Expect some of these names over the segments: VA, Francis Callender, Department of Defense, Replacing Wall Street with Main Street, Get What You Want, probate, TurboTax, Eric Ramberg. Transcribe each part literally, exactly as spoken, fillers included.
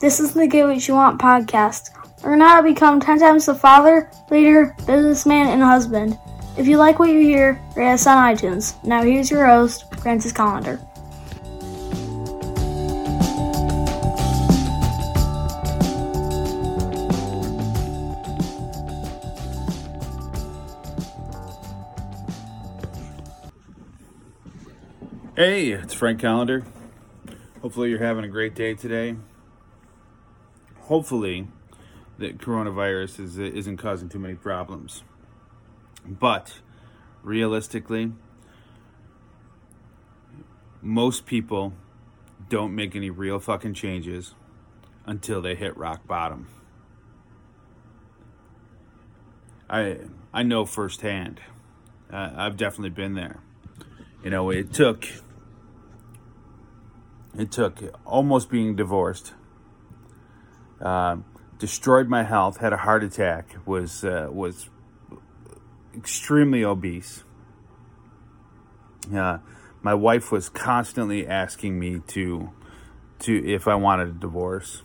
This is the Get What You Want podcast. Learn how to become ten times the father, leader, businessman, and husband. If you like what you hear, rate us on iTunes. Now here's your host, Francis Callender. Hey, it's Frank Callender. Hopefully you're having a great day today. Hopefully that coronavirus is, isn't causing too many problems. But realistically, most people don't make any real fucking changes until they hit rock bottom. I I know firsthand. Uh, I've definitely been there. You know, it took... It took almost being divorced, uh, destroyed my health, had a heart attack, was uh, was extremely obese. Uh, my wife was constantly asking me to to if I wanted a divorce.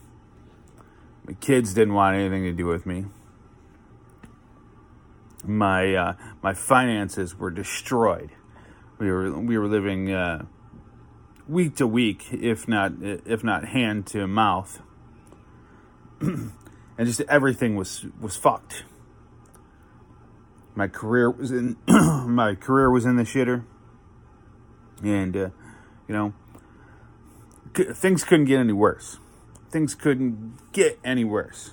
My kids didn't want anything to do with me. My uh, my finances were destroyed. We were we were living. Uh, week to week, if not if not hand to mouth, and just everything was was fucked. My career was in my career was in the shitter, and uh, you know c- things couldn't get any worse. Things couldn't get any worse.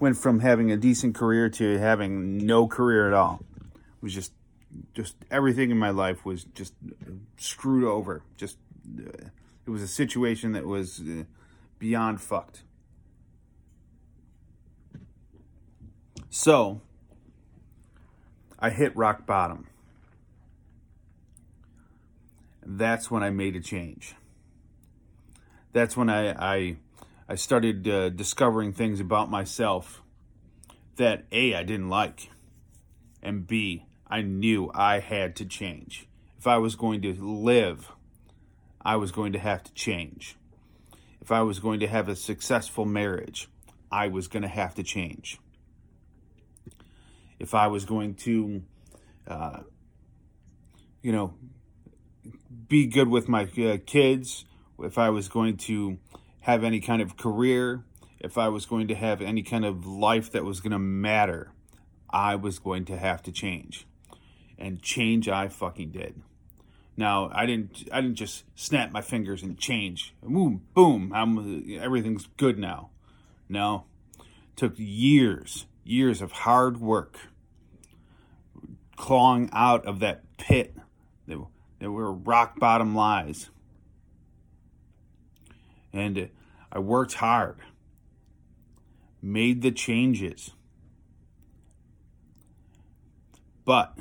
Went from having a decent career to having no career at all. It was just just everything in my life was just screwed over. Just It was a situation that was beyond fucked. So, I hit rock bottom. That's when I made a change. That's when I I, I started uh, discovering things about myself that A, I didn't like, and B, I knew I had to change. If I was going to live, I was going to have to change. If I was going to have a successful marriage, I was going to have to change. If I was going to, uh, you know, be good with my uh, kids, if I was going to have any kind of career, if I was going to have any kind of life that was going to matter, I was going to have to change. And change I fucking did. Now, I didn't I didn't just snap my fingers and change. Boom, boom, I'm, everything's good now. No, it took years, years of hard work, clawing out of that pit that, that were rock bottom lies. And uh, I worked hard, made the changes. But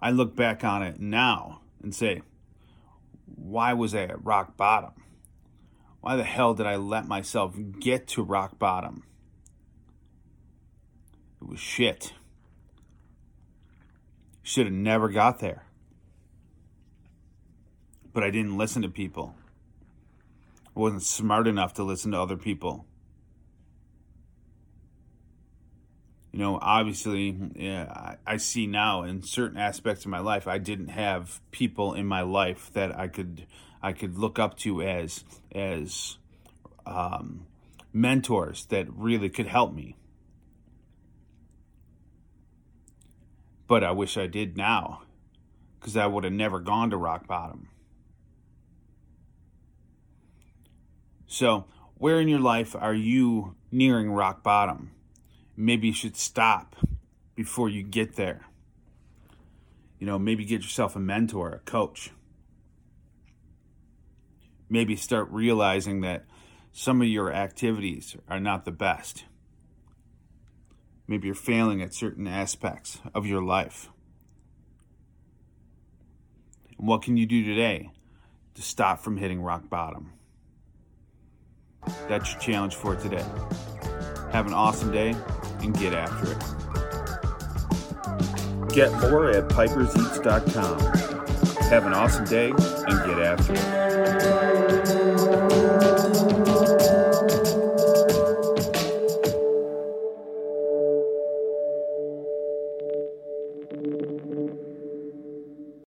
I look back on it now and say, why was I at rock bottom? Why the hell did I let myself get to rock bottom? It was shit. Should have never got there. But I didn't listen to people. I wasn't smart enough to listen to other people. You know, obviously, yeah, I see now in certain aspects of my life, I didn't have people in my life that I could I could look up to as as um, mentors that really could help me. But I wish I did now, because I would have never gone to rock bottom. So, where in your life are you nearing rock bottom? Maybe you should stop before you get there. You know, maybe get yourself a mentor, a coach. Maybe start realizing that some of your activities are not the best. Maybe you're failing at certain aspects of your life. And what can you do today to stop from hitting rock bottom? That's your challenge for today. Have an awesome day and get after it. Get more at pipers eats dot com. Have an awesome day and get after it.